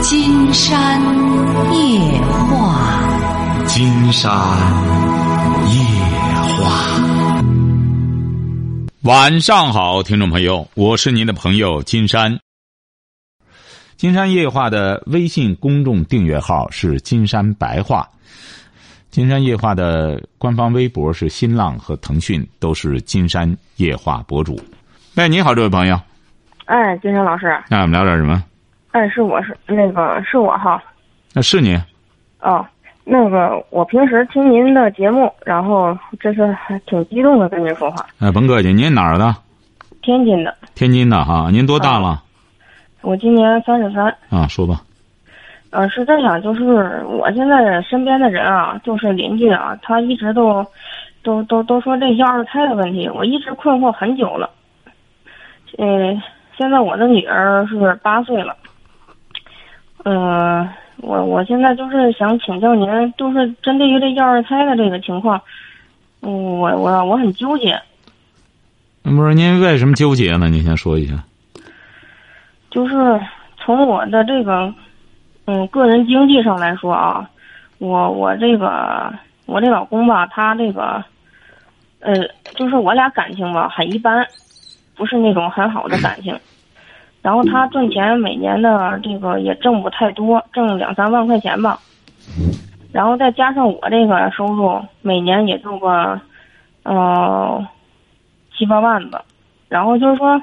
金山夜话，金山夜话。晚上好，听众朋友，我是您的朋友金山。金山夜话的微信公众订阅号是金山白话，金山夜话的官方微博是新浪和腾讯，都是金山夜话博主。喂，你好，这位朋友。哎，金山老师。那我们聊点什么？哎，是我哈。那是你。哦，我平时听您的节目，然后这次还挺激动的跟您说话。哎，甭客气，您哪儿的？天津的。天津的哈，您多大了？啊，我今年33。啊，说吧。是这样，就是我现在身边的人啊，就是邻居啊，他一直都说这些二胎的问题，我一直困惑很久了。现在我的女儿是8岁了。我现在就是想请教您，就是针对于这二胎的这个情况，我很纠结。不是，您为什么纠结呢？您先说一下。就是从我的这个个人经济上来说啊，我这老公吧，他这个就是我俩感情吧很一般，不是那种很好的感情。然后他赚钱每年的这个也挣不太多，挣2-3万块钱吧。然后再加上我这个收入，每年也挣个7-8万吧。然后就是说，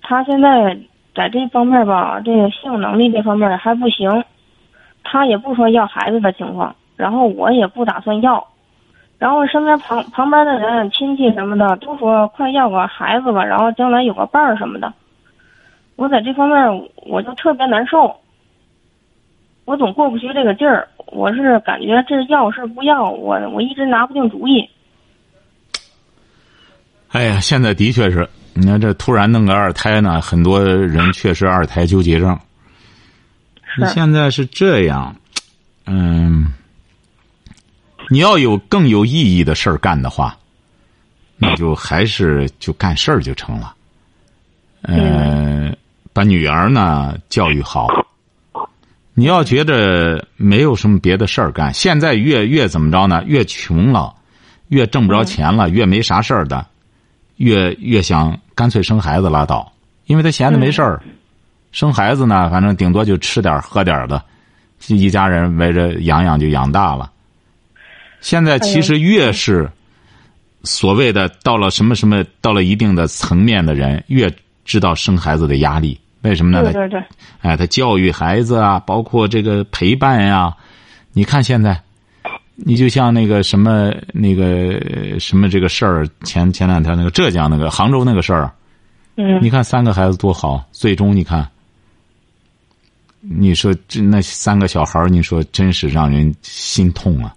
他现在在这方面吧，这个性能力这方面还不行。他也不说要孩子的情况，然后我也不打算要。然后身边旁边的人、亲戚什么的都说快要个孩子吧，然后将来有个伴儿什么的。我在这方面我就特别难受，我总过不去这个劲儿，我是感觉这要是不要，我一直拿不定主意。哎呀，现在的确是，你看这突然弄个二胎呢，很多人确实二胎纠结症。你现在是这样，你要有更有意义的事儿干的话，那就还是就干事儿就成了。把女儿呢教育好。你要觉得没有什么别的事儿干，现在越怎么着呢？越穷了，越挣不着钱了，越没啥事儿的，越想干脆生孩子拉倒，因为他闲着没事儿。生孩子呢，反正顶多就吃点喝点的，一家人围着养就养大了。现在其实越是所谓的到了什么到了一定的层面的人，越知道生孩子的压力，为什么呢？对，哎，他教育孩子啊，包括这个陪伴啊。你看现在，你就像那个这个事儿，前两天那个浙江那个杭州那个事儿，你看3个孩子多好，最终你看，你说这那3个小孩，你说真是让人心痛啊！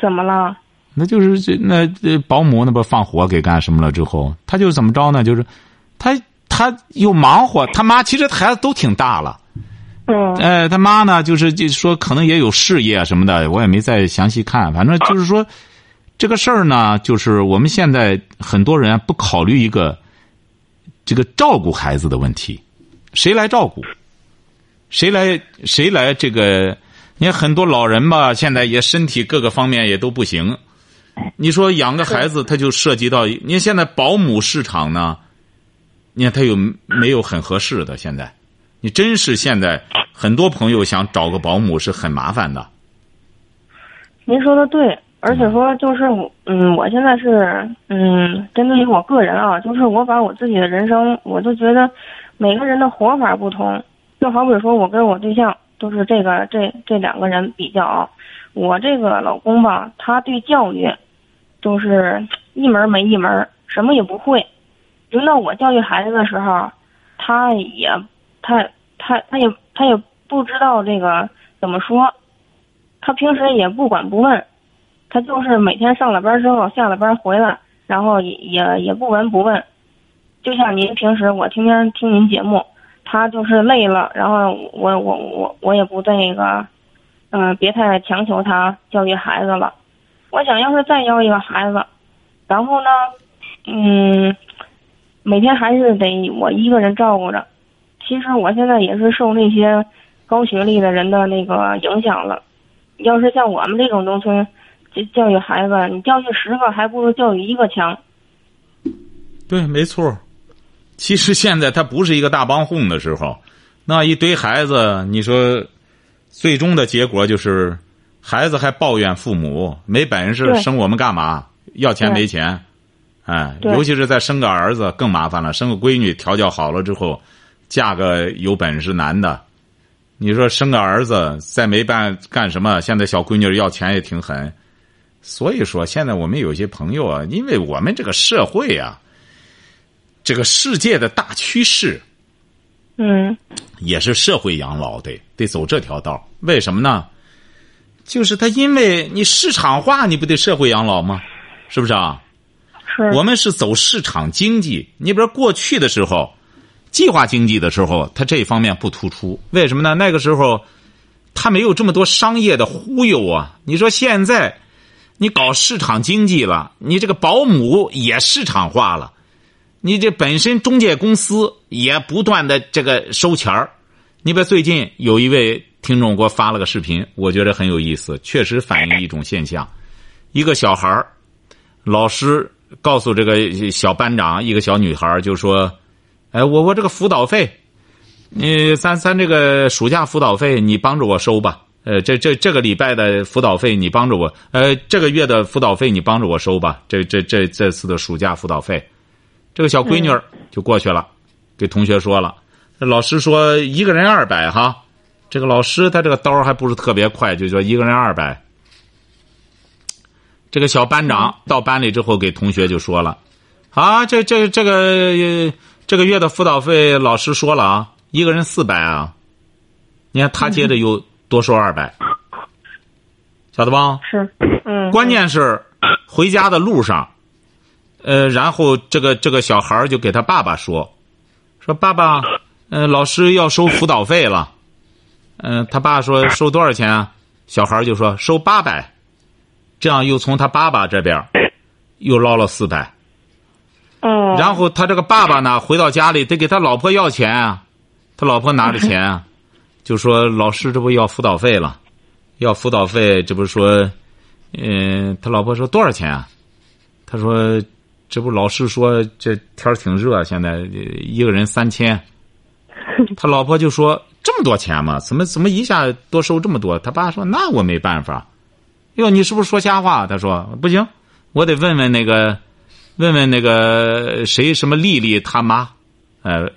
怎么了？那就是那保姆那不放火给干什么了之后，他就怎么着呢？就是他又忙活，他妈其实孩子都挺大了，他妈呢就是说可能也有事业什么的，我也没再详细看。反正就是说，这个事儿呢，就是我们现在很多人不考虑一个这个照顾孩子的问题，谁来照顾，谁来这个？你看很多老人吧，现在也身体各个方面也都不行。你说养个孩子，他就涉及到你看现在保姆市场呢。你看他有没有很合适的？现在你真是现在很多朋友想找个保姆是很麻烦的。您说的对，而且说就是我现在是针对于我个人啊，就是我把我自己的人生，我就觉得每个人的活法不同。就好比说我跟我对象，就是这2个人比较啊，我这个老公吧，他对教育就是一门没一门，什么也不会。轮到我教育孩子的时候，他也不知道这个怎么说，他平时也不管不问，他就是每天上了班之后下了班回来，然后也不闻不问。就像您平时我天天听您节目，他就是累了，然后我也不那个，别太强求他教育孩子了。我想要是再要一个孩子，然后呢，每天还是得我一个人照顾着。其实我现在也是受那些高学历的人的那个影响了。要是像我们这种农村教育孩子，你教育10个还不如教育1个强。对，没错。其实现在他不是一个大帮哄的时候，那一堆孩子，你说最终的结果就是孩子还抱怨父母没本事生我们干嘛，要钱没钱。哎，尤其是再生个儿子更麻烦了，生个闺女调教好了之后嫁个有本事男的，你说生个儿子再没办干什么，现在小闺女要钱也挺狠。所以说现在我们有些朋友啊，因为我们这个社会啊，这个世界的大趋势也是社会养老，得走这条道。为什么呢？就是他因为你市场化，你不得社会养老吗？是不是啊？我们是走市场经济。你比如过去的时候，计划经济的时候，它这方面不突出。为什么呢？那个时候它没有这么多商业的忽悠啊。你说现在你搞市场经济了，你这个保姆也市场化了，你这本身中介公司也不断的这个收钱儿。你比如最近有一位听众给我发了个视频，我觉得很有意思，确实反映一种现象。一个小孩儿，老师告诉这个小班长，一个小女孩就说：“哎，我这个辅导费，咱这个暑假辅导费你帮着我收吧。这个礼拜的辅导费你帮着我，这个月的辅导费你帮着我收吧。这次的暑假辅导费。”这个小闺女就过去了，给同学说了。老师说一个人200哈，这个老师他这个刀还不是特别快，就说一个人200。这个小班长到班里之后给同学就说了啊，这个月的辅导费老师说了啊，一个人400啊。你看他接着又多收200，晓得吧？是，关键是回家的路上，然后这个小孩就给他爸爸说爸爸，老师要收辅导费了，他爸说收多少钱啊？小孩就说收800。这样又从他爸爸这边又捞了400，然后他这个爸爸呢回到家里得给他老婆要钱啊，他老婆拿着钱啊，就说老师这不要辅导费了，要辅导费，这不说，他老婆说多少钱啊？他说这不老师说这天挺热，现在一个人3000，他老婆就说这么多钱吗？怎么一下多收这么多？他爸说那我没办法。哟，你是不是说瞎话？他说不行，我得问问那个谁什么丽丽他妈，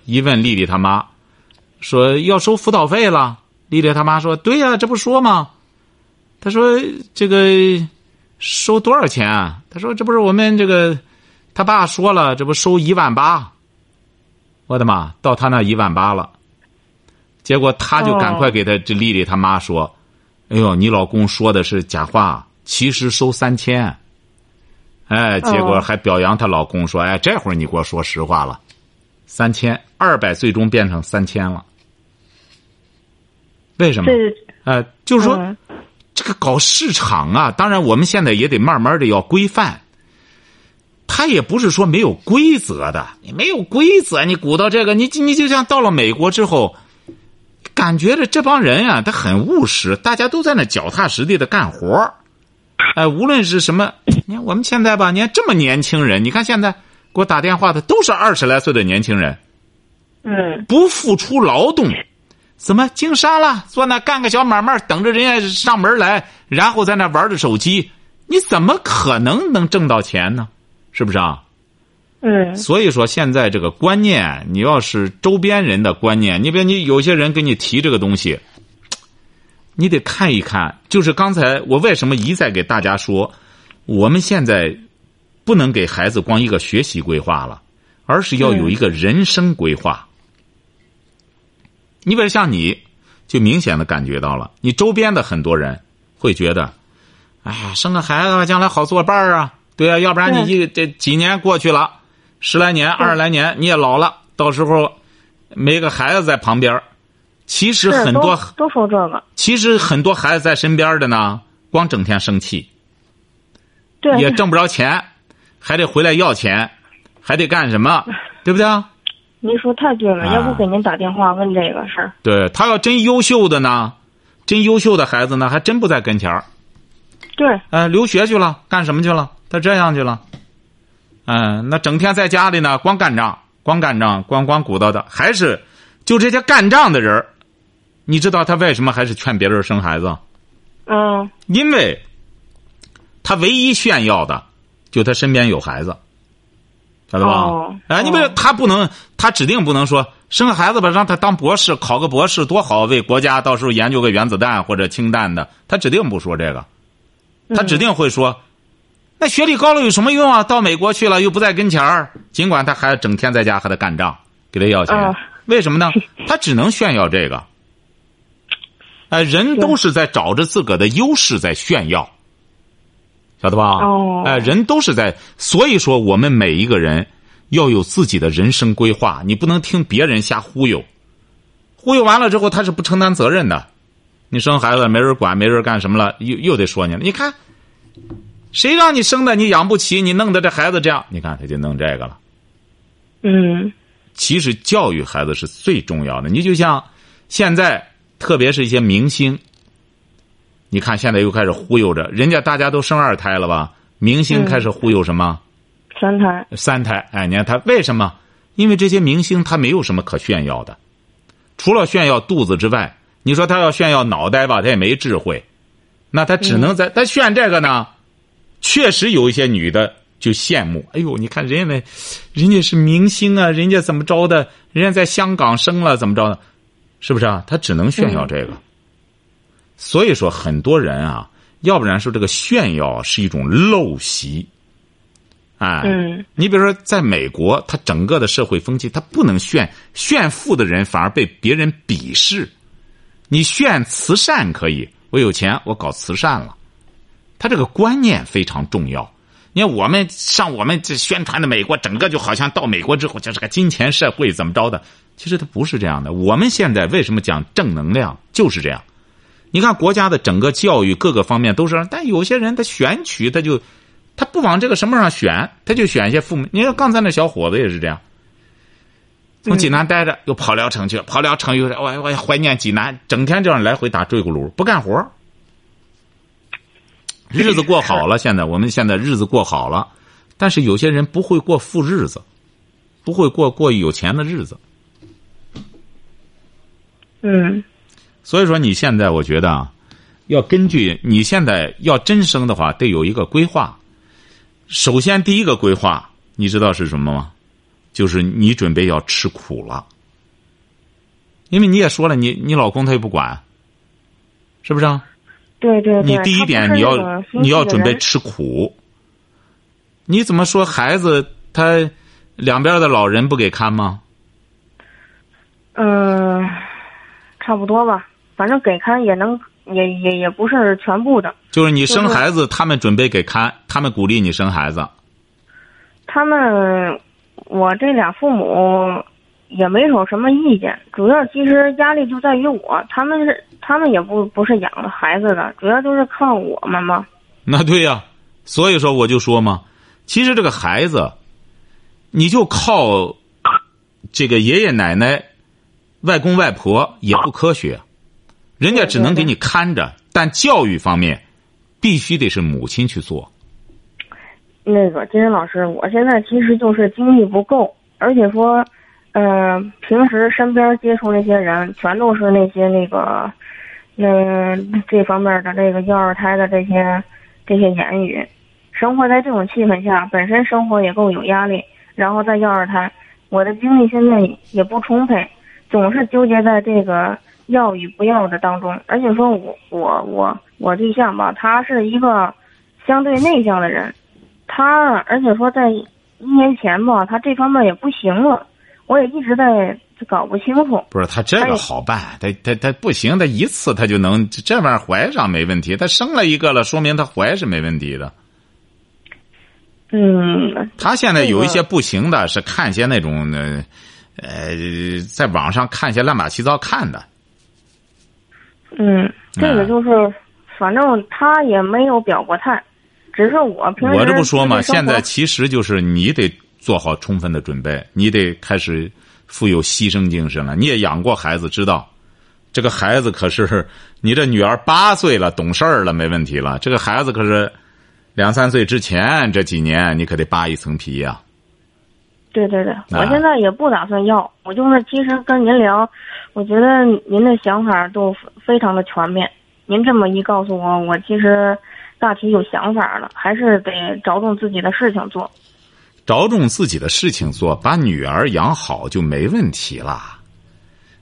一问丽丽他妈，说要收辅导费了。丽丽他妈说对呀，这不说吗？他说这个收多少钱啊？他说这不是我们这个他爸说了，这不收18000。我的妈，到他那18000了，结果他就赶快给他这丽丽他妈说。哎呦，你老公说的是假话，其实收3000，哎，结果还表扬她老公说：“哎，这会儿你给我说实话了，3000，200最终变成3000了。”为什么？就是说，这个搞市场啊，当然我们现在也得慢慢的要规范。他也不是说没有规则的，你没有规则，你鼓捣这个，你就像到了美国之后。感觉着这帮人啊，他很务实，大家都在那脚踏实地的干活，无论是什么，你看我们现在吧，你看这么年轻人，你看现在给我打电话的都是20来岁的年轻人，不付出劳动，怎么经商了，坐那干个小买卖，等着人家上门来，然后在那玩着手机，你怎么可能挣到钱呢？是不是啊？所以说现在这个观念，你要是周边人的观念，你比如你有些人跟你提这个东西，你得看一看。就是刚才我为什么一再给大家说，我们现在不能给孩子光一个学习规划了，而是要有一个人生规划。你比如像你，就明显的感觉到了，你周边的很多人会觉得，哎呀，生个孩子将来好作伴啊，对啊，要不然你这几年过去了。10来年20来年你也老了，到时候没个孩子在旁边，其实很多都说这个。其实很多孩子在身边的呢，光整天生气，对，也挣不着钱，还得回来要钱，还得干什么，对不对？您说太对了，要不给您打电话问这个事儿。对，他要真优秀的呢，真优秀的孩子呢，还真不在跟前儿。对。留学去了，干什么去了？他这样去了。那整天在家里呢，光干仗，光鼓捣的，还是就这些干仗的人，你知道他为什么还是劝别人生孩子？嗯。因为他唯一炫耀的，就他身边有孩子。晓得吧？你不是他不能，他指定不能说生个孩子吧，让他当博士，考个博士多好，为国家到时候研究个原子弹或者氢弹的，他指定不说这个，他指定会说，那学历高了有什么用啊？到美国去了又不在跟前儿，尽管他还整天在家和他干仗，给他要钱，为什么呢？他只能炫耀这个。人都是在找着自个的优势在炫耀。晓得吧？人都是在，所以说我们每一个人要有自己的人生规划，你不能听别人瞎忽悠，忽悠完了之后他是不承担责任的。你生孩子没人管，没人干什么了，又得说你了。你看，谁让你生的？你养不起，你弄得这孩子这样，你看他就弄这个了。其实教育孩子是最重要的。你就像现在，特别是一些明星。你看现在又开始忽悠着人家，大家都生二胎了吧，明星开始忽悠什么三胎。你看他为什么？因为这些明星他没有什么可炫耀的，除了炫耀肚子之外，你说他要炫耀脑袋吧，他也没智慧，那他只能在他炫这个呢。确实有一些女的就羡慕，哎呦，你看人家是明星啊，人家怎么着的，人家在香港生了怎么着的，是不是啊？他只能炫耀这个。所以说很多人啊，要不然说这个炫耀是一种陋习。你比如说在美国，他整个的社会风气，他不能炫富的人反而被别人鄙视。你炫慈善可以，我有钱我搞慈善了，他这个观念非常重要。你看我们这宣传的美国，整个就好像到美国之后就是个金钱社会怎么着的，其实他不是这样的。我们现在为什么讲正能量，就是这样。你看国家的整个教育各个方面都是，但有些人他选取他不往这个什么上选，他就选一些父母。你看刚才那小伙子也是这样，从济南待着又跑聊城去，跑聊城又我怀念济南，整天这样来回打坠骨噜，不干活，日子过好了。我们现在日子过好了，但是有些人不会过富日子，不会过有钱的日子。所以说你现在我觉得啊，要根据你现在要真生的话，得有一个规划。首先第一个规划你知道是什么吗？就是你准备要吃苦了。因为你也说了，你老公他也不管，是不是啊？对，你第一点你要准备吃苦。你怎么说孩子他两边的老人不给看吗？差不多吧，反正给看也能，也不是全部的。就是你生孩子，他们准备给看，他们鼓励你生孩子。他们，我这俩父母也没有什么意见，主要其实压力就在于我。他们也不是养了孩子的，主要就是靠我们嘛。那对呀，所以说我就说嘛，其实这个孩子，你就靠这个爷爷奶奶、外公外婆也不科学，人家只能给你看着，但教育方面必须得是母亲去做。那个金晨老师，我现在其实就是精力不够，而且说平时身边接触那些人全都是那些这方面的这个要二胎的这些言语，生活在这种气氛下，本身生活也够有压力，然后再要二胎，我的精力现在也不充沛，总是纠结在这个要与不要的当中。而且说我对象吧，他是一个相对内向的人，而且说在一年前吧，他这方面也不行了，我也一直在搞不清楚。不是他这个好办，他不行，他一次他就能这玩意儿怀上没问题，他生了一个了，说明他怀是没问题的。他现在有一些不行的是看些那种在网上看些乱七八糟看的。这个就是，反正他也没有表过态，只是我平时。我这不说嘛，现在其实就是你得做好充分的准备，你得开始富有牺牲精神了。你也养过孩子，知道这个孩子可是你这女儿8岁了，懂事儿了，没问题了。这个孩子可是2、3岁之前这几年，你可得扒一层皮呀。对对对，我现在也不打算要，我就是其实跟您聊，我觉得您的想法都非常的全面。您这么一告诉我，我其实大体有想法了，还是得着重自己的事情做。着重自己的事情做，把女儿养好就没问题了。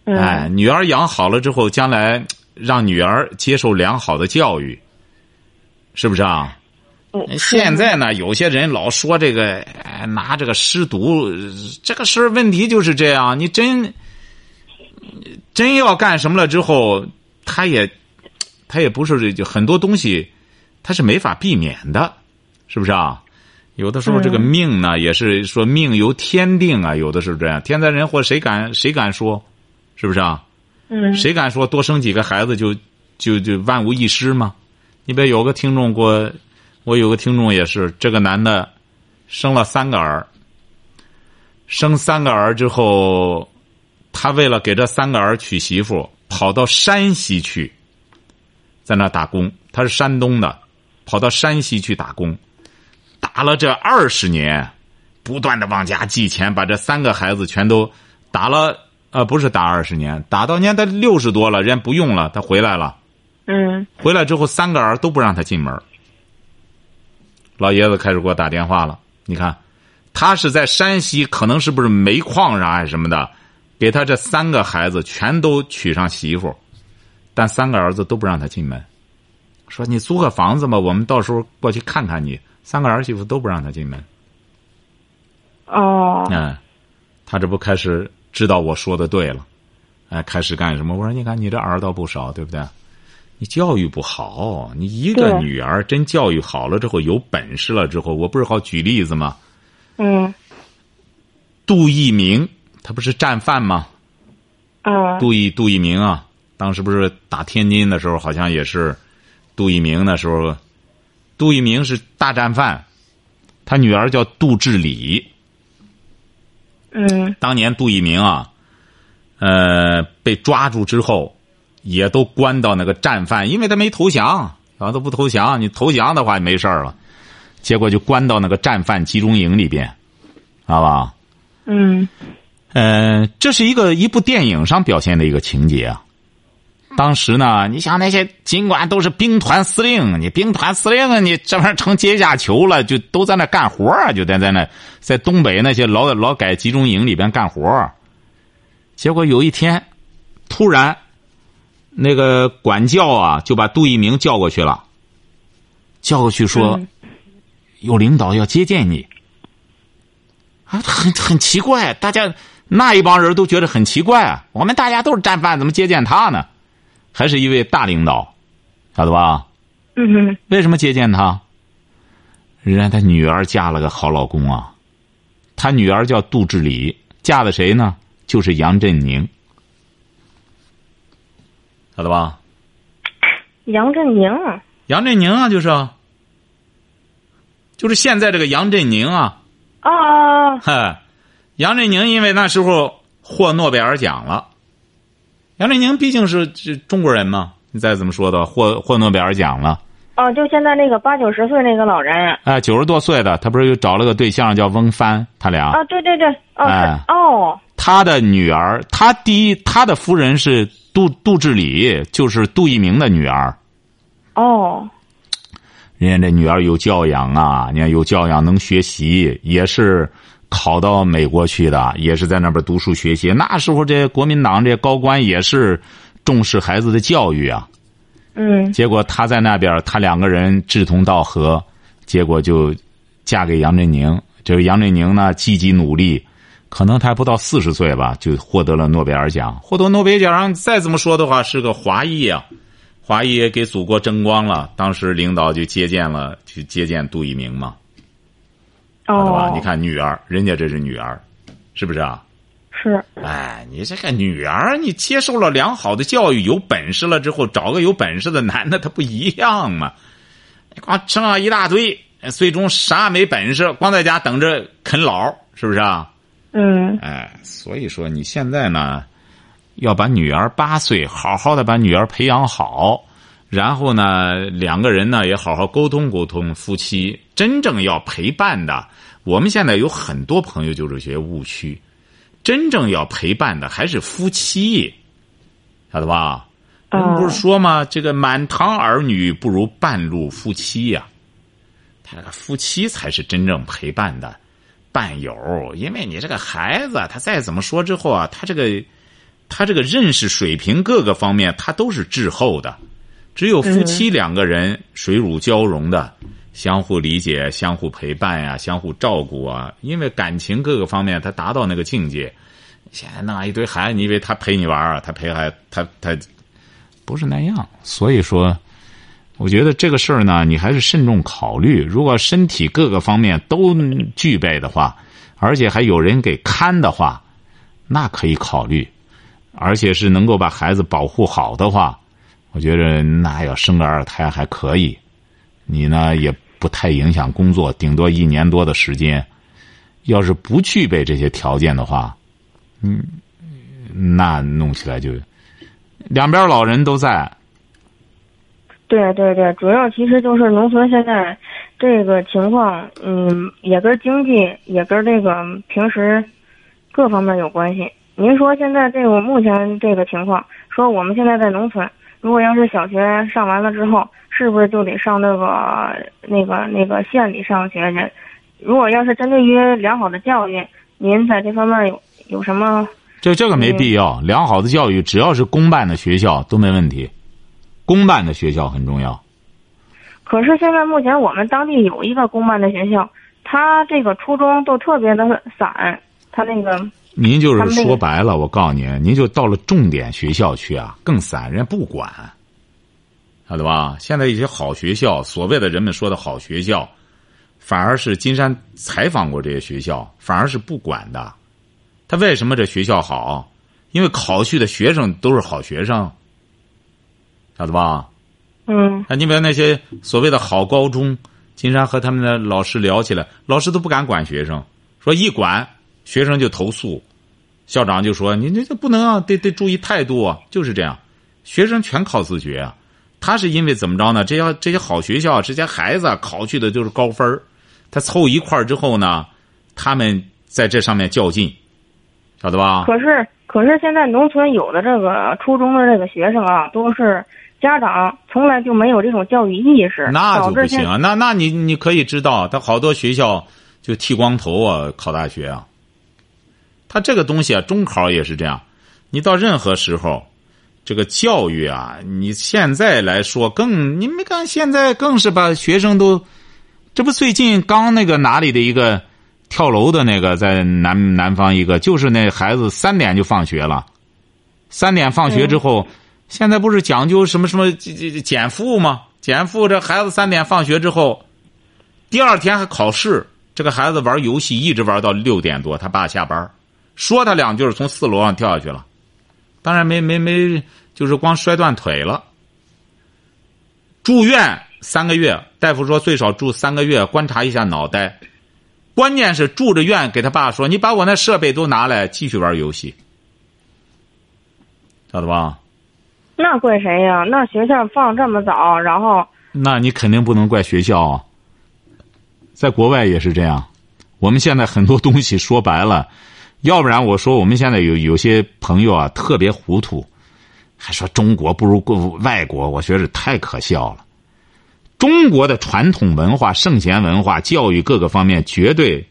哎，女儿养好了之后，将来让女儿接受良好的教育，是不是啊？现在呢，有些人老说这个，拿这个失毒这个事儿，问题就是这样。你真要干什么了之后，他也不是很多东西，他是没法避免的，是不是啊？有的时候这个命呢，也是说命由天定啊，有的是这样，天灾人祸谁敢说，是不是啊？谁敢说多生几个孩子就万无一失吗？你别有个听众过。我有个听众也是，这个男的生了3个儿，生3个儿之后，他为了给这3个儿娶媳妇，跑到山西去，在那打工。他是山东的，跑到山西去打工，打了这20年，不断的往家寄钱，把这3个孩子全都打了。不是打20年，打到年他60多了，人不用了，他回来了。回来之后3个儿都不让他进门。老爷子开始给我打电话了，你看他是在山西，可能是不是煤矿上还是什么的，给他这3个孩子全都娶上媳妇，但3个儿子都不让他进门，说你租个房子吧，我们到时候过去看看你。3个儿媳妇都不让他进门。他这不开始知道我说的对了，开始干什么？我说你看你这儿倒不少，对不对？你教育不好，你一个女儿真教育好了之后，有本事了之后，我不是好举例子吗？杜聿明他不是战犯吗？杜聿明啊，当时不是打天津的时候，好像也是杜聿明那时候，杜聿明是大战犯，他女儿叫杜致礼。当年杜聿明啊，被抓住之后。也都关到那个战犯，因为他没投降，然后都不投降，你投降的话也没事了，结果就关到那个战犯集中营里边，好吧？这是一部电影上表现的一个情节啊。当时呢，你想那些尽管都是兵团司令，你兵团司令你这玩意儿成阶下囚了，就都在那干活啊，就在那在东北那些劳改集中营里边干活。结果有一天，突然。那个管教啊，就把杜聿明叫过去了。叫过去说，有领导要接见你。很奇怪，大家那一帮人都觉得很奇怪啊。我们大家都是战犯，怎么接见他呢？还是一位大领导，晓得吧？为什么接见他？人家他女儿嫁了个好老公啊。他女儿叫杜致礼，嫁的谁呢？就是杨振宁。晓得吧？杨振宁啊，就是现在这个杨振宁啊。杨振宁因为那时候获诺贝尔奖了，杨振宁毕竟是中国人嘛，你再怎么说的获诺贝尔奖了。就现在那个80、90岁那个老人。90多岁的，他不是又找了个对象叫翁帆，他俩。对。他的女儿，他的夫人是。杜致礼就是杜聿明的女儿。人家这女儿有教养啊，人家有教养，能学习，也是考到美国去的，也是在那边读书学习。那时候这些国民党这些高官也是重视孩子的教育啊。结果他在那边，他2个人志同道合，结果就嫁给杨振宁。这个杨振宁呢，积极努力。可能他还不到40岁吧，就获得了诺贝尔奖。获得诺贝尔奖，再这么说的话，是个华裔啊，华裔也给祖国争光了。当时领导就去接见杜聿明嘛。对吧？你看女儿，人家这是女儿，是不是啊？是。你这个女儿，你接受了良好的教育，有本事了之后，找个有本事的男的，他不一样嘛。你光生了一大堆，最终啥没本事，光在家等着啃老，是不是啊？嗯，哎，所以说你现在呢，要把女儿8岁好好的把女儿培养好，然后呢，两个人呢也好好沟通沟通，夫妻真正要陪伴的，我们现在有很多朋友就有些误区，真正要陪伴的还是夫妻，晓得吧？人不是说吗？这个满堂儿女不如半路夫妻呀、啊，他夫妻才是真正陪伴的伴友，因为你这个孩子，他再怎么说之后啊，他这个认识水平各个方面，他都是滞后的。只有夫妻两个人水乳交融的，相互理解、相互陪伴呀、相互照顾啊，因为感情各个方面他达到那个境界。现在那一堆孩子，你以为他陪你玩啊？他陪孩子，他不是那样。所以说，我觉得这个事儿呢，你还是慎重考虑。如果身体各个方面都具备的话，而且还有人给看的话，那可以考虑。而且是能够把孩子保护好的话，我觉得那要生个2胎还可以，你呢也不太影响工作，顶多1年多的时间。要是不具备这些条件的话，嗯，那弄起来就两边老人都在。对对对，主要其实就是农村现在这个情况，嗯，也跟经济，也跟这个平时各方面有关系。您说现在这个目前这个情况，说我们现在在农村。如果要是小学上完了之后，是不是就得上那个县里上学去？如果要是针对于良好的教育，您在这方面有什么？这个没必要，良好的教育只要是公办的学校都没问题，公办的学校很重要。可是现在目前我们当地有一个公办的学校，他这个初中都特别的散，他那个。您就是说白了，我告诉您，您就到了重点学校去啊，更散，人不管，晓得吧？现在一些好学校，所谓的人们说的好学校，反而是金山采访过这些学校，反而是不管的。他为什么这学校好？因为考去的学生都是好学生，晓得吧？嗯。那你们那些所谓的好高中，金山和他们的老师聊起来，老师都不敢管学生，说一管。学生就投诉，校长就说：“你这不能啊，得注意态度啊。”就是这样，学生全靠自觉啊。他是因为怎么着呢？这些好学校，这些孩子考去的就是高分，他凑一块之后呢，他们在这上面较劲，晓得吧？可是现在农村有的这个初中的这个学生啊，都是家长从来就没有这种教育意识，那就不行啊。那你可以知道，他好多学校就剃光头啊，考大学啊。他这个东西啊，中考也是这样。你到任何时候，这个教育啊，你现在来说更，你没看现在更是把学生都，这不最近刚那个哪里的一个跳楼的那个，在南方一个，就是那孩子3点就放学了，3点放学之后，现在不是讲究什么什么减负吗？减负这孩子3点放学之后，第2天还考试，这个孩子玩游戏一直玩到6点多，他爸下班。说他2句就是从4楼上跳下去了，当然没，就是光摔断腿了。住院3个月，大夫说最少住3个月，观察一下脑袋。关键是住着院，给他爸说：“你把我那设备都拿来，继续玩游戏。”晓得吧？那怪谁呀、啊？那学校放这么早，然后……那你肯定不能怪学校啊。在国外也是这样。我们现在很多东西说白了。要不然我说我们现在有些朋友啊特别糊涂，还说中国不如外国，我觉得太可笑了。中国的传统文化、圣贤文化、教育各个方面绝对，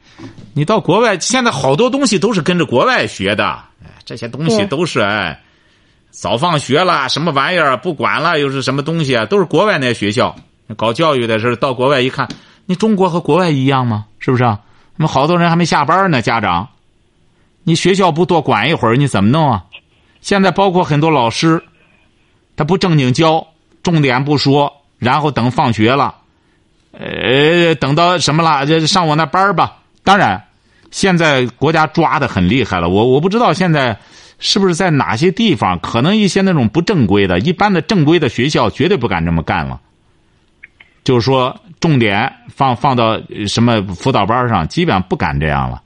你到国外现在好多东西都是跟着国外学的，这些东西都是哎，早放学了什么玩意儿不管了，又是什么东西啊，都是国外那些学校搞教育的事，到国外一看，你中国和国外一样吗？是不是啊？那么好多人还没下班呢，家长。你学校不多管一会儿，你怎么弄啊？现在包括很多老师，他不正经教，重点不说，然后等放学了，等到什么了，上我那班吧。当然，现在国家抓得很厉害了。我不知道现在是不是在哪些地方，可能一些那种不正规的，一般的正规的学校绝对不敢这么干了。就是说，重点放到什么辅导班上，基本上不敢这样了。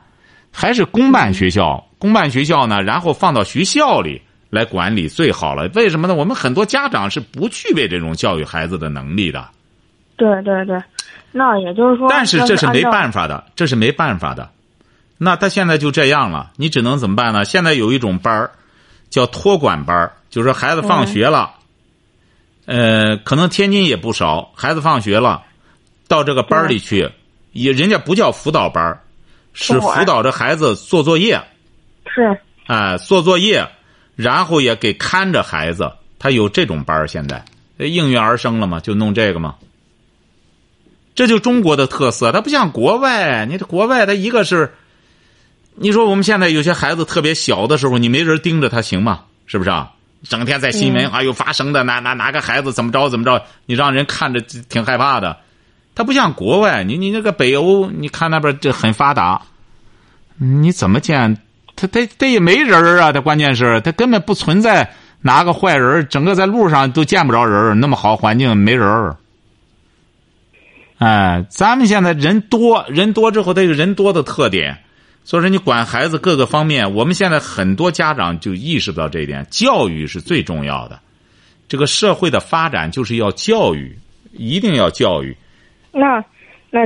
还是公办学校，公办学校呢，然后放到学校里来管理最好了。为什么呢？我们很多家长是不具备这种教育孩子的能力的。对对对，那也就是说，但是这是没办法的，这是没办法的。那他现在就这样了，你只能怎么办呢？现在有一种班儿叫托管班儿，就是说孩子放学了，可能天津也不少，孩子放学了到这个班儿里去，也人家不叫辅导班儿，是辅导着孩子做作业，是做作业，然后也给看着孩子，他有这种班儿，现在应运而生了嘛，就弄这个嘛。这就中国的特色，它不像国外，你这国外它一个是，你说我们现在有些孩子特别小的时候，你没人盯着他行吗？是不是啊？整天在新闻有发生的哪个孩子怎么着怎么着，你让人看着挺害怕的。它不像国外，你那个北欧，你看那边这很发达，你怎么见他也没人啊，他关键是他根本不存在哪个坏人，整个在路上都见不着人，那么好环境没人。咱们现在人多之后，他有人多的特点，所以说你管孩子各个方面，我们现在很多家长就意识到这一点，教育是最重要的，这个社会的发展就是要教育，一定要教育。那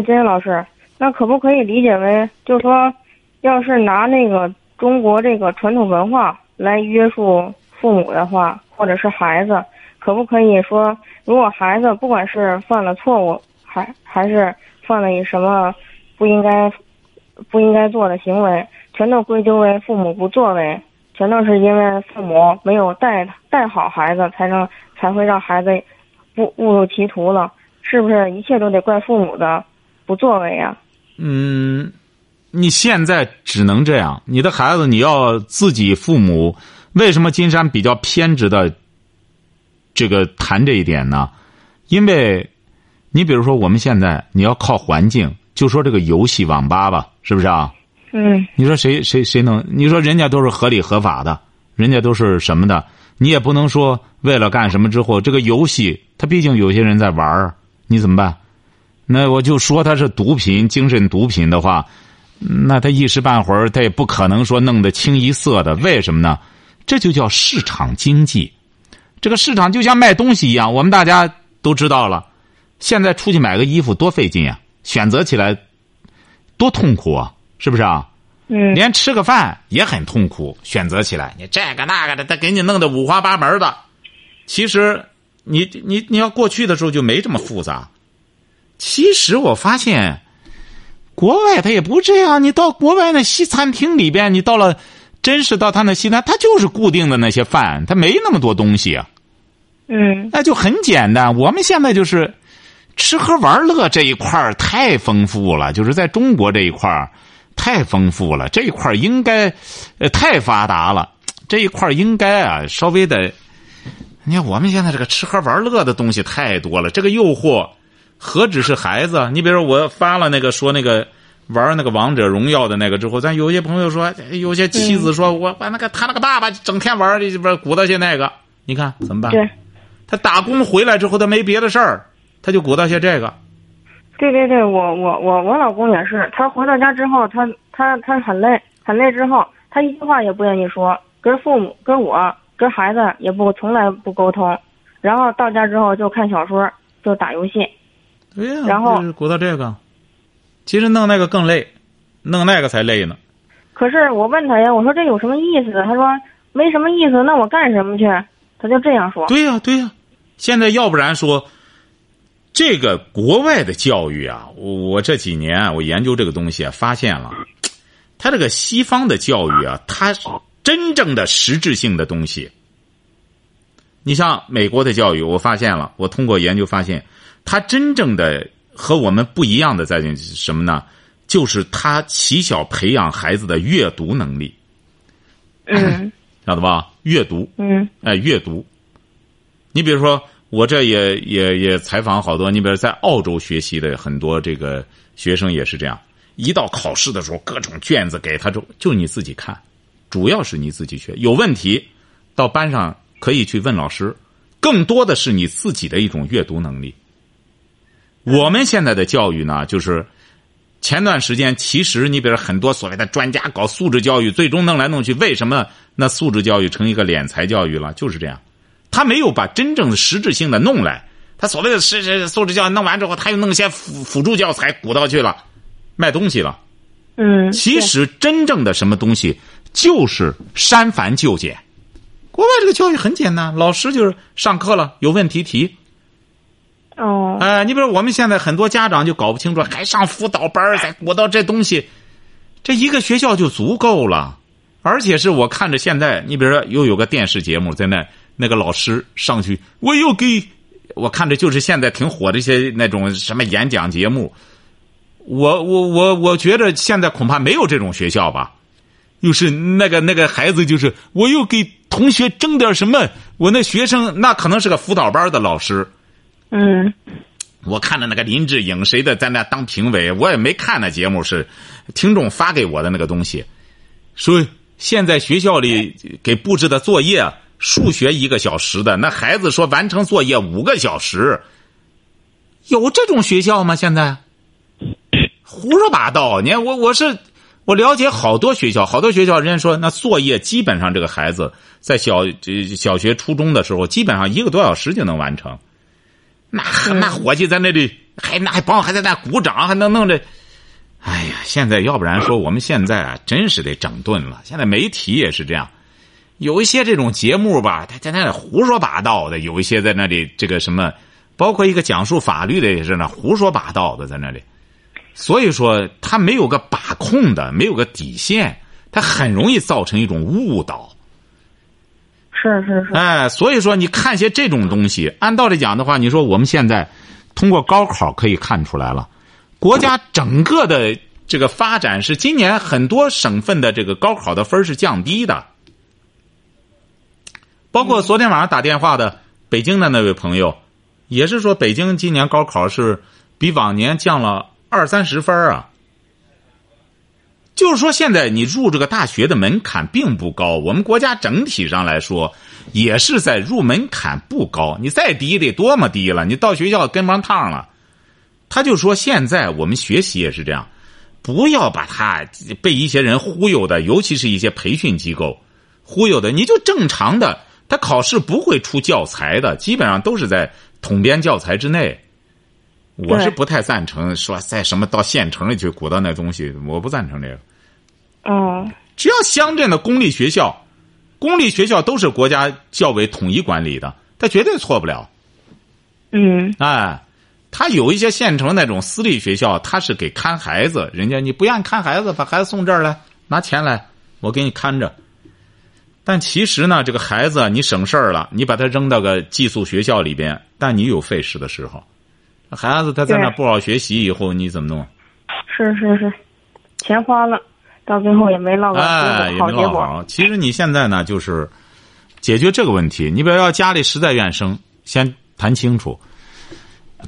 金老师，那可不可以理解为，就是说，要是拿那个中国这个传统文化来约束父母的话，或者是孩子，可不可以说，如果孩子不管是犯了错误，还是犯了什么不应该做的行为，全都归咎为父母不作为，全都是因为父母没有带好孩子，才会让孩子不误入歧途了，是不是一切都得怪父母的不作为啊？你现在只能这样，你的孩子你要自己父母，为什么金山比较偏执的这个谈这一点呢？因为你比如说，我们现在你要靠环境，就说这个游戏网吧吧，是不是啊？你说谁能？你说人家都是合理合法的，人家都是什么的？你也不能说为了干什么之后，这个游戏它毕竟有些人在玩，你怎么办？那我就说它是毒品，精神毒品的话，那他一时半会儿他也不可能说弄得清一色的。为什么呢？这就叫市场经济。这个市场就像卖东西一样，我们大家都知道了。现在出去买个衣服多费劲啊，选择起来多痛苦啊，是不是啊？连吃个饭也很痛苦，选择起来你这个那个的，他给你弄得五花八门的。其实你要过去的时候就没这么复杂。其实我发现国外他也不这样，你到国外那西餐厅里边，你到了真是到他那西餐，他就是固定的那些饭，他没那么多东西啊。那就很简单。我们现在就是吃喝玩乐这一块太丰富了，就是在中国这一块太丰富了，这一块应该太发达了，这一块应该稍微的。你看我们现在这个吃喝玩乐的东西太多了，这个诱惑何止是孩子？你比如说我发了那个说那个玩那个王者荣耀的那个之后，咱有些朋友说，有些妻子说，我把他那个爸爸整天玩这边鼓捣些那个，你看怎么办？对，他打工回来之后他没别的事儿，他就鼓捣些这个。对对对，我老公也是，他回到家之后，他很累之后，他一句话也不愿意说，跟父母跟我跟孩子也从来不沟通，然后到家之后就看小说就打游戏。对呀，然后鼓捣这个，其实弄那个更累，弄那个才累呢。可是我问他呀，我说这有什么意思？他说没什么意思，那我干什么去？他就这样说。对呀对呀，现在要不然说。这个国外的教育啊，我这几年我研究这个东西发现了，它这个西方的教育啊，它真正的实质性的东西。你像美国的教育，我发现了，我通过研究发现，它真正的和我们不一样的在什么呢？就是它起小培养孩子的阅读能力。晓得吧？阅读。阅读。你比如说。我这也采访好多，你比如在澳洲学习的很多这个学生也是这样，一到考试的时候，各种卷子给他就你自己看，主要是你自己学，有问题到班上可以去问老师，更多的是你自己的一种阅读能力。我们现在的教育呢，就是前段时间其实你比如很多所谓的专家搞素质教育，最终弄来弄去，为什么那素质教育成一个敛财教育了？就是这样，他没有把真正的实质性的弄来。他所谓的素质教育弄完之后，他又弄些辅助教材鼓捣去了，卖东西了。嗯，其实真正的什么东西就是删繁就简。国外这个教育很简单，老师就是上课了有问题提。哦，你比如我们现在很多家长就搞不清楚，还上辅导班再鼓捣这东西，这一个学校就足够了。而且是我看着现在，你比如说又有个电视节目在那个老师上去，我又给我看着就是现在挺火的一些那种什么演讲节目。我觉得现在恐怕没有这种学校吧，又是那个孩子就是我又给同学争点什么，我那学生那可能是个辅导班的老师。嗯，我看着那个林志颖谁的在那当评委，我也没看那节目，是听众发给我的那个东西，说现在学校里给布置的作业，数学1个小时的，那孩子说完成作业5个小时，有这种学校吗？现在胡说八道！你看我了解好多学校，人家说那作业基本上这个孩子在小学、初中的时候，基本上1个多小时就能完成。那伙计在那里还在那鼓掌，还能弄这。哎呀，现在要不然说我们现在啊，真是得整顿了。现在媒体也是这样，有一些这种节目吧，他在那里胡说八道的；有一些在那里这个什么，包括一个讲述法律的也是那胡说八道的在那里。所以说他没有个把控的，没有个底线，他很容易造成一种误导。是。哎，所以说你看些这种东西，按道理讲的话，你说我们现在通过高考可以看出来了，国家整个的这个发展是今年很多省份的这个高考的分是降低的，包括昨天晚上打电话的北京的那位朋友，也是说北京今年高考是比往年降了20-30分啊，就是说现在你入这个大学的门槛并不高，我们国家整体上来说也是在入门槛不高，你再低得多么低了，你到学校跟不上趟了。他就说现在我们学习也是这样，不要把它被一些人忽悠的，尤其是一些培训机构忽悠的，你就正常的，他考试不会出教材的，基本上都是在统编教材之内。我是不太赞成说在什么到县城里去鼓捣那东西，我不赞成这个。哦，只要乡镇的公立学校都是国家教委统一管理的，它绝对错不了。嗯，哎，他有一些县城那种私立学校，他是给看孩子，人家你不愿意看孩子，把孩子送这儿来，拿钱来，我给你看着。但其实呢，这个孩子你省事儿了，你把他扔到个寄宿学校里边，但你有费事的时候。孩子他在那不好学习以后你怎么弄？是，钱花了，到最后也没落个好结果。其实你现在呢，就是解决这个问题。你比如要家里实在愿生，先谈清楚，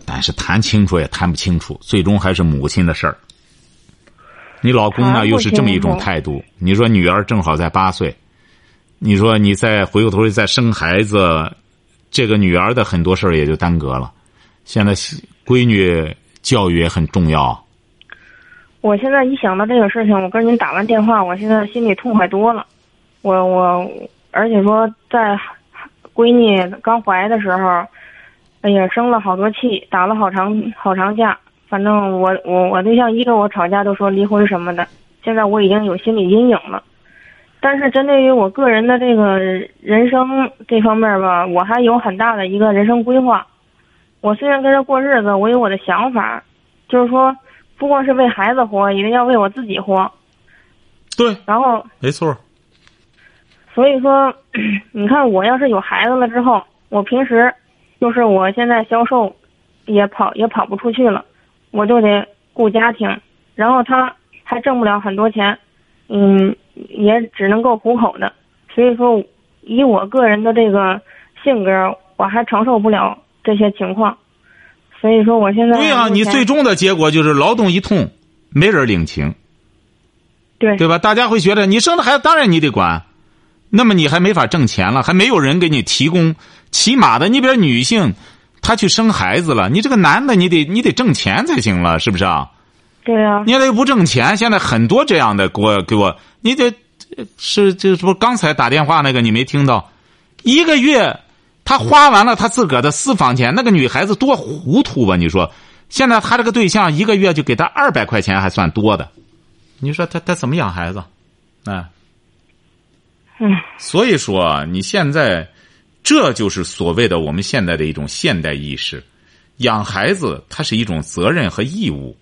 但是谈清楚也谈不清楚，最终还是母亲的事儿。你老公呢又是这么一种态度。你说女儿正好在8岁，你说你再回过头再生孩子，这个女儿的很多事儿也就耽搁了。现在闺女教育也很重要。我现在一想到这个事情，我跟您打完电话，我现在心里痛快多了。我而且说在闺女刚怀的时候，哎呀，生了好多气，打了好长架。反正我对象一跟我吵架都说离婚什么的，现在我已经有心理阴影了。但是针对于我个人的这个人生这方面吧，我还有很大的一个人生规划。我虽然跟着过日子，我有我的想法，就是说，不光是为孩子活，一定要为我自己活。对，然后没错。所以说，你看，我要是有孩子了之后，我平时就是我现在销售也跑不出去了，我就得顾家庭，然后他还挣不了很多钱，也只能够糊口的。所以说，以我个人的这个性格，我还承受不了这些情况，所以说我现在对啊，你最终的结果就是劳动一通，没人领情，对吧？大家会觉得你生了孩子，当然你得管，那么你还没法挣钱了，还没有人给你提供起码的。你比如女性，她去生孩子了，你这个男的，你得挣钱才行了，是不是啊？对呀、啊。你得不挣钱，现在很多这样的给我，你得是这不刚才打电话那个你没听到？一个月他花完了他自个儿的私房钱，那个女孩子多糊涂吧？你说，现在他这个对象一个月就给他200块钱，还算多的。你说他怎么养孩子？哎。所以说你现在这就是所谓的我们现在的一种现代意识，养孩子它是一种责任和义务。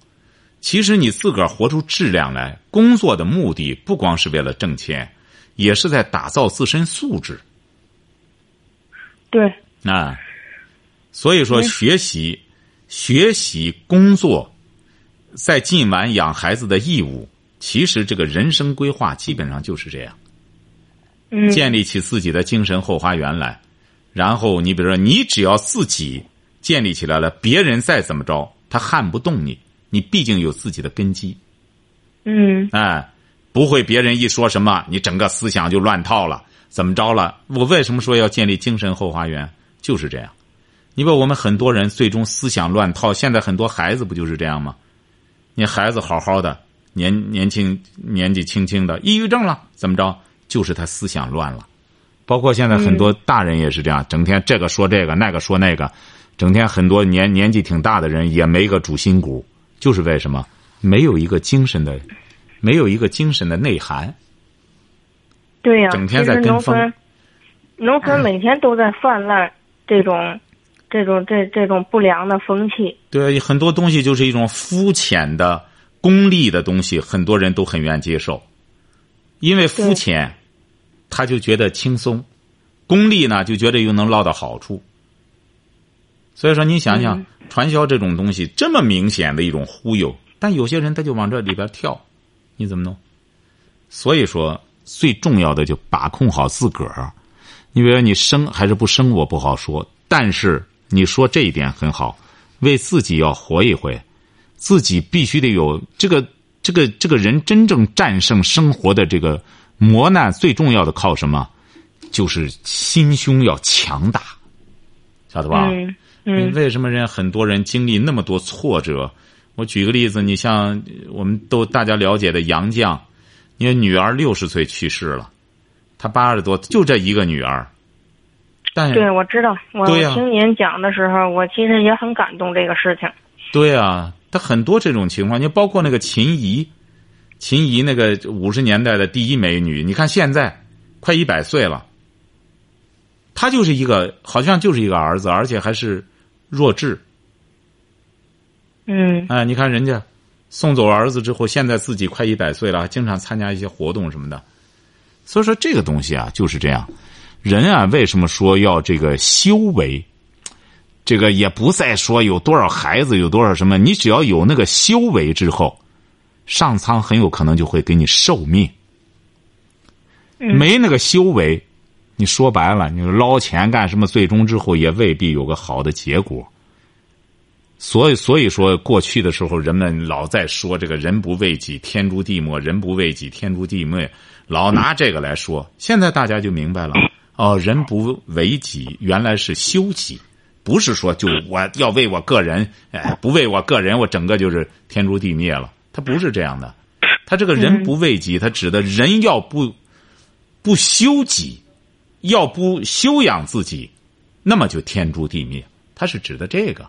其实你自个儿活出质量来，工作的目的不光是为了挣钱，也是在打造自身素质。对啊，所以说学习工作，再尽完养孩子的义务，其实这个人生规划基本上就是这样。建立起自己的精神后花园来，然后你比如说你只要自己建立起来了，别人再怎么着他撼不动你，你毕竟有自己的根基。哎，不会别人一说什么你整个思想就乱套了怎么着了。我为什么说要建立精神后花园，就是这样。你把我们很多人最终思想乱套，现在很多孩子不就是这样吗？你孩子好好的年纪轻轻的抑郁症了怎么着，就是他思想乱了。包括现在很多大人也是这样，整天这个说这个那个说那个，整天很多年纪挺大的人也没个主心骨，就是为什么没有一个精神的内涵。对呀、啊，整天在跟风。农村每天都在泛滥这种不良的风气。对，很多东西就是一种肤浅的功利的东西，很多人都很愿接受。因为肤浅他就觉得轻松，功利呢就觉得又能捞到好处。所以说你想想、传销这种东西这么明显的一种忽悠，但有些人他就往这里边跳，你怎么弄？所以说最重要的就把控好自个儿。你比如说你生还是不生我不好说，但是你说这一点很好，为自己要活一回，自己必须得有这个人真正战胜生活的这个磨难，最重要的靠什么？就是心胸要强大，晓得吧？为什么人很多人经历那么多挫折？我举个例子，你像我们都大家了解的杨绛，你的女儿60岁去世了，她80多，就这一个女儿。但对，我知道，我听您讲的时候，我其实也很感动这个事情。对啊。他很多这种情况，你包括那个秦怡那个50年代的第一美女，你看现在快100岁了，她就是一个好像就是一个儿子，而且还是弱智。哎，你看人家送走儿子之后，现在自己快100岁了，还经常参加一些活动什么的。所以说这个东西啊就是这样，人啊为什么说要这个修为？这个也不再说有多少孩子有多少什么，你只要有那个修为之后，上苍很有可能就会给你寿命。没那个修为，你说白了你捞钱干什么，最终之后也未必有个好的结果。所以说过去的时候人们老在说这个人不为己天诛地灭，人不为己天诛地灭，老拿这个来说。现在大家就明白了，哦，人不为己原来是修己，不是说就我要为我个人，哎，不为我个人我整个就是天诛地灭了。他不是这样的，他这个人不为己，他指的人要不修己，要不修养自己，那么就天诛地灭，他是指的这个。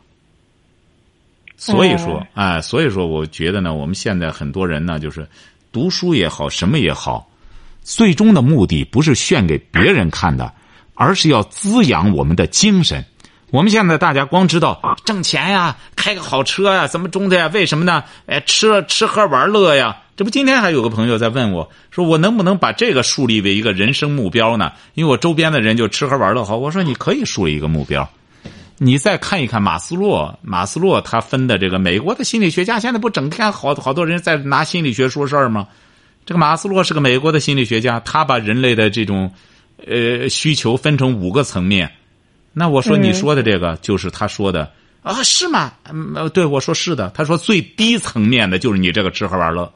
所以说啊，所以说我觉得呢，我们现在很多人呢就是读书也好什么也好，最终的目的不是炫给别人看的，而是要滋养我们的精神。我们现在大家光知道挣钱呀，开个好车呀，怎么中的呀？为什么呢？哎，吃喝玩乐呀。这不，今天还有个朋友在问我，说我能不能把这个树立为一个人生目标呢？因为我周边的人就吃喝玩乐好。我说你可以树立一个目标，你再看一看马斯洛他分的这个美国的心理学家，现在不整天好多人在拿心理学说事儿吗？这个马斯洛是个美国的心理学家，他把人类的这种需求分成5个层面。那我说你说的这个就是他说的啊，是吗？对，我说是的。他说最低层面的就是你这个吃喝玩乐。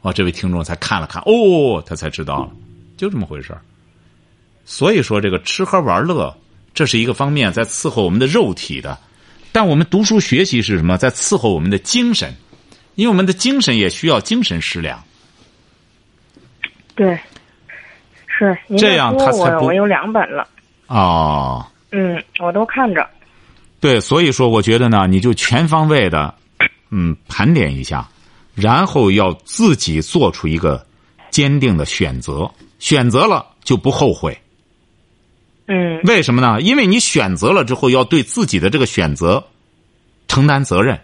哦，这位听众才看了看，哦，他才知道了，就这么回事。所以说这个吃喝玩乐这是一个方面，在伺候我们的肉体的，但我们读书学习是什么？在伺候我们的精神。因为我们的精神也需要精神食粮。对，是这样，他才不。我有2本了。哦。嗯，我都看着。对，所以说我觉得呢，你就全方位的，盘点一下，然后要自己做出一个坚定的选择，选择了就不后悔。嗯。为什么呢？因为你选择了之后，要对自己的这个选择承担责任，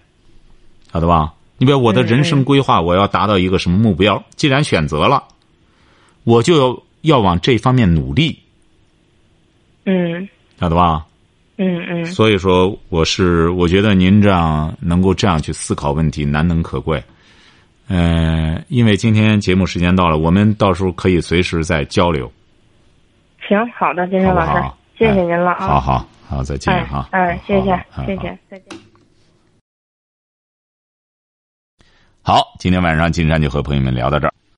晓得吧？你比如我的人生规划，我要达到一个什么目标？既然选择了，我就要往这方面努力。嗯，晓得吧？嗯嗯。所以说，我觉得您这样能够这样去思考问题，难能可贵。因为今天节目时间到了，我们到时候可以随时再交流。行，好的，金山老师，谢谢您了啊！好好好，再见哈！哎，谢谢谢谢，再见。好，今天晚上金山就和朋友们聊到这儿。